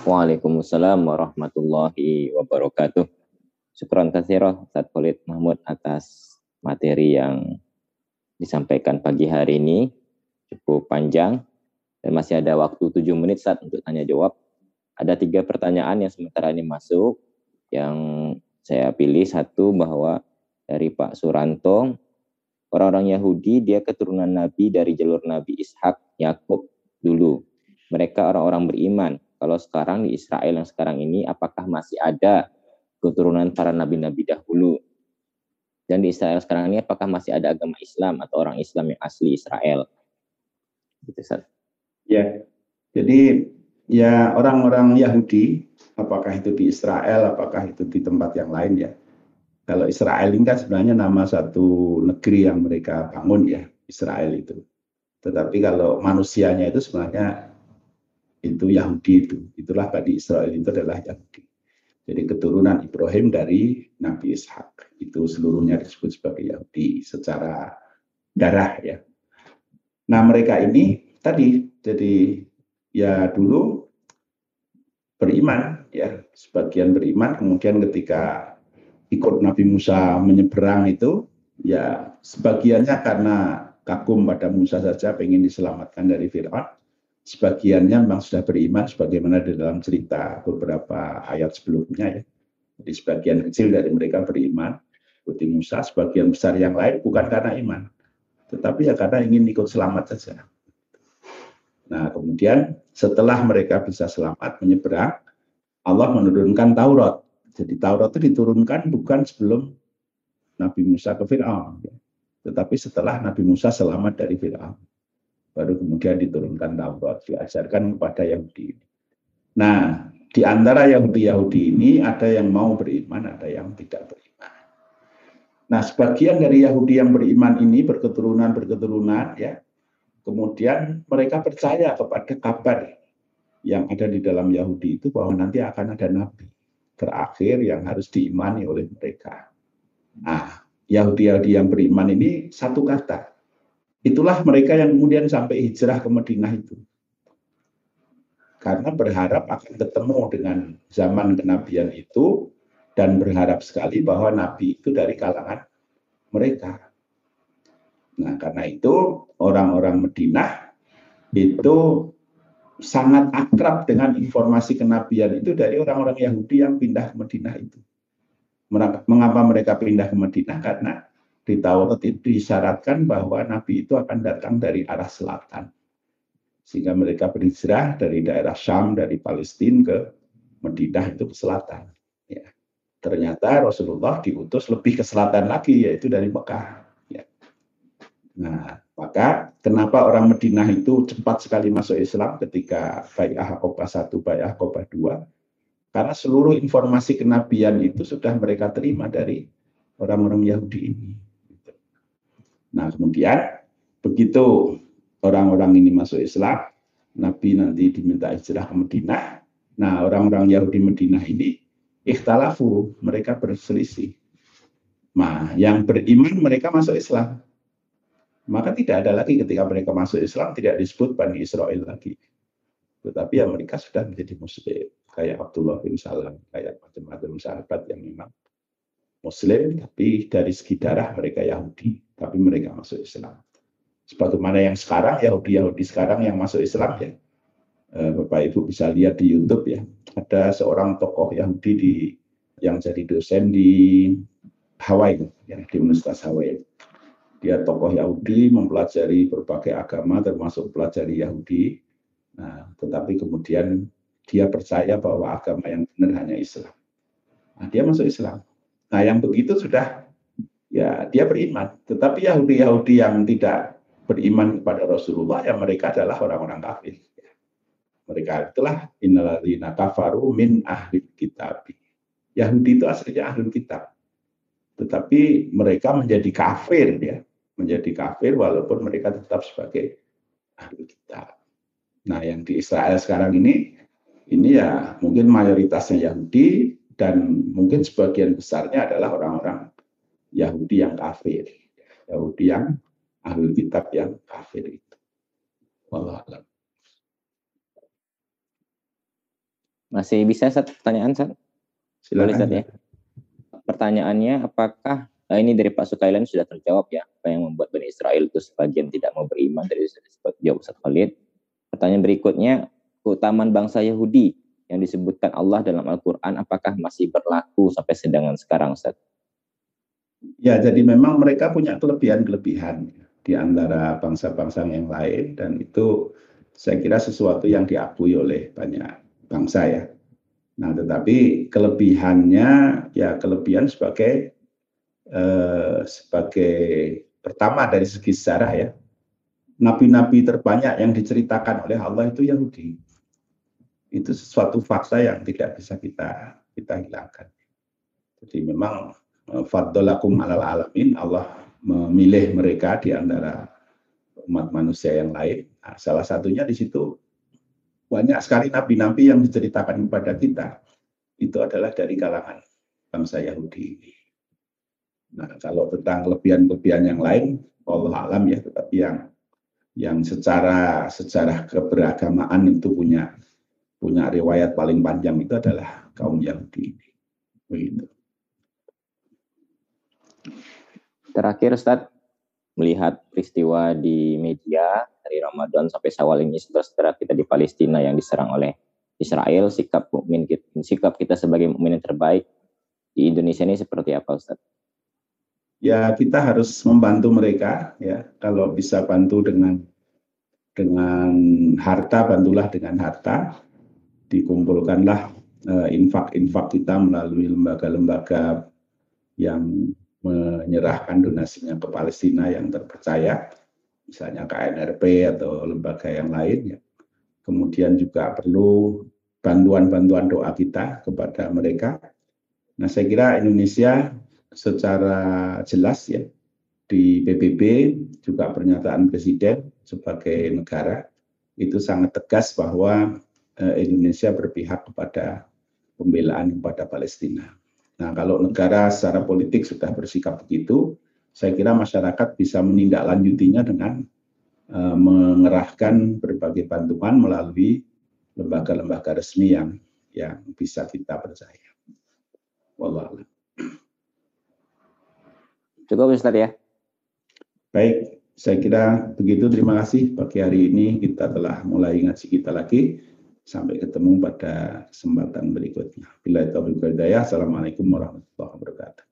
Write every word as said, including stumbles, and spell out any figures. Waalaikumsalam warahmatullahi wabarakatuh. Syukran katsirah Ustaz Polite Mahmud atas materi yang disampaikan pagi hari ini. Cukup panjang dan masih ada waktu tujuh menit Ustaz untuk tanya jawab. Ada tiga pertanyaan yang sementara ini masuk, yang saya pilih satu bahwa dari Pak Surantong, orang-orang Yahudi dia keturunan Nabi dari jalur Nabi Ishak, Yakub dulu. Mereka orang-orang beriman. Kalau sekarang di Israel yang sekarang ini, apakah masih ada keturunan para nabi-nabi dahulu? Dan di Israel sekarang ini, apakah masih ada agama Islam atau orang Islam yang asli Israel? Gitu, Ustaz. Ya, jadi ya orang-orang Yahudi, apakah itu di Israel, apakah itu di tempat yang lain ya. Kalau Israel ini kan sebenarnya nama satu negeri yang mereka bangun ya, Israel itu. Tetapi kalau manusianya itu sebenarnya itu Yahudi itu. Itulah Bani Israel itu adalah Yahudi. Jadi keturunan Ibrahim dari Nabi Ishak. Itu seluruhnya disebut sebagai Yahudi secara darah ya. Nah mereka ini tadi, jadi ya dulu beriman ya, sebagian beriman, kemudian ketika ikut Nabi Musa menyeberang itu ya sebagiannya karena kagum pada Musa saja pengen diselamatkan dari Firaun, sebagiannya memang sudah beriman sebagaimana di dalam cerita beberapa ayat sebelumnya ya. Jadi sebagian kecil dari mereka beriman ikuti Musa, sebagian besar yang lain bukan karena iman tetapi ya karena ingin ikut selamat saja. Nah, kemudian setelah mereka bisa selamat menyeberang, Allah menurunkan Taurat. Jadi Taurat itu diturunkan bukan sebelum Nabi Musa ke Firaun, tetapi setelah Nabi Musa selamat dari Firaun. Baru kemudian diturunkan Taurat, diajarkan kepada Yahudi. Nah, di antara Yahudi-Yahudi ini ada yang mau beriman, ada yang tidak beriman. Nah, sebagian dari Yahudi yang beriman ini berketurunan-berketurunan ya, kemudian mereka percaya kepada kabar yang ada di dalam Yahudi itu bahwa nanti akan ada nabi terakhir yang harus diimani oleh mereka. Nah, Yahudi-Yahudi yang beriman ini satu kata. Itulah mereka yang kemudian sampai hijrah ke Madinah itu. Karena berharap akan ketemu dengan zaman kenabian itu dan berharap sekali bahwa nabi itu dari kalangan mereka. Nah, karena itu orang-orang Madinah itu sangat akrab dengan informasi kenabian itu dari orang-orang Yahudi yang pindah ke Madinah itu. Mengapa mereka pindah ke Madinah? Karena di Taurat itu disyaratkan bahwa nabi itu akan datang dari arah selatan. Sehingga mereka berhijrah dari daerah Syam, dari Palestina ke Madinah itu ke selatan. Ya. Ternyata Rasulullah diutus lebih ke selatan lagi, yaitu dari Mekah. Nah, maka kenapa orang Madinah itu cepat sekali masuk Islam ketika bai'ah Aqabah satu, bai'ah Aqabah dua? Karena seluruh informasi kenabian itu sudah mereka terima dari orang-orang Yahudi ini. Nah, kemudian begitu orang-orang ini masuk Islam, Nabi nanti diminta hijrah ke Madinah. Nah, orang-orang Yahudi Madinah ini ikhtalafu, mereka berselisih. Nah, yang beriman mereka masuk Islam. Maka tidak ada lagi ketika mereka masuk Islam, tidak disebut Bani Israel lagi. Tetapi ya mereka sudah menjadi muslim. Kayak Abdullah bin Salam, kayak macam-macam sahabat yang memang muslim, tapi dari segi darah mereka Yahudi, tapi mereka masuk Islam. Sebagaimana yang sekarang, Yahudi-Yahudi sekarang yang masuk Islam ya. Bapak Ibu bisa lihat di YouTube ya. Ada seorang tokoh Yahudi di, yang jadi dosen di Hawaii, ya, di Universitas Hawaii. Dia tokoh Yahudi, mempelajari berbagai agama, termasuk pelajari Yahudi. Nah, tetapi kemudian dia percaya bahwa agama yang benar hanya Islam. Nah, dia masuk Islam. Nah, yang begitu sudah, ya dia beriman. Tetapi Yahudi-Yahudi yang tidak beriman kepada Rasulullah, ya mereka adalah orang-orang kafir. Mereka itulah, innaladzina kafaru min ahli kitab. Yahudi itu aslinya ahli kitab. Tetapi mereka menjadi kafir ya. Menjadi kafir walaupun mereka tetap sebagai ahli kitab. Nah, yang di Israel sekarang ini, ini ya mungkin mayoritasnya Yahudi dan mungkin sebagian besarnya adalah orang-orang Yahudi yang kafir, Yahudi yang ahli kitab yang kafir itu. Wallahu a'lam. Masih bisa Sat, pertanyaan Sat? Silakan. Boleh, Sat, ya. Pertanyaannya apakah nah ini dari Pak Sukailani sudah terjawab ya, apa yang membuat Bani Israel itu sebagian tidak mau beriman dari jawab Ustaz Khalid. Pertanyaan berikutnya, keutamaan bangsa Yahudi yang disebutkan Allah dalam Al-Quran apakah masih berlaku sampai sedangkan sekarang Ustaz? Ya, jadi memang mereka punya kelebihan-kelebihan di antara bangsa-bangsa yang lain, dan itu saya kira sesuatu yang diakui oleh banyak bangsa ya. Nah, tetapi kelebihannya ya kelebihan sebagai Eh, sebagai pertama dari segi sejarah ya, nabi-nabi terbanyak yang diceritakan oleh Allah itu Yahudi. Itu sesuatu fakta yang tidak bisa kita kita hilangkan. Jadi memang faddalakum alal alamin, Allah memilih mereka di antara umat manusia yang lain. Nah, salah satunya di situ banyak sekali nabi-nabi yang diceritakan kepada kita itu adalah dari kalangan bangsa Yahudi ini. Nah, kalau tentang kelebihan-kelebihan yang lain, wallahu alam ya, tetapi yang yang secara secara keberagamaan itu punya punya riwayat paling panjang itu adalah kaum Yahudi. Begitu. Terakhir Ustaz, melihat peristiwa di media dari Ramadan sampai Syawal ini, saudara-saudara kita di Palestina yang diserang oleh Israel, sikap mukmin kita, sikap kita sebagai mukmin yang terbaik di Indonesia ini seperti apa Ustaz? Ya, kita harus membantu mereka ya. Kalau bisa bantu dengan dengan harta, bantulah dengan harta. Dikumpulkanlah uh, infak-infak kita melalui lembaga-lembaga yang menyerahkan donasinya ke Palestina yang terpercaya, misalnya K N R P atau lembaga yang lain ya. Kemudian juga perlu bantuan-bantuan doa kita kepada mereka. Nah, saya kira Indonesia secara jelas ya di P B B juga pernyataan Presiden sebagai negara itu sangat tegas bahwa Indonesia berpihak kepada pembelaan kepada Palestina. Nah, kalau negara secara politik sudah bersikap begitu, saya kira masyarakat bisa menindaklanjutinya dengan uh, mengerahkan berbagai bantuan melalui lembaga-lembaga resmi yang yang bisa kita percaya. Wallahu a'lam. Cukup Ustaz ya. Baik, saya kira begitu. Terima kasih pagi hari ini kita telah mulai ngaji kita lagi. Sampai ketemu pada kesempatan berikutnya. Billahi taufiq wal hidayah. Assalamualaikum warahmatullahi wabarakatuh.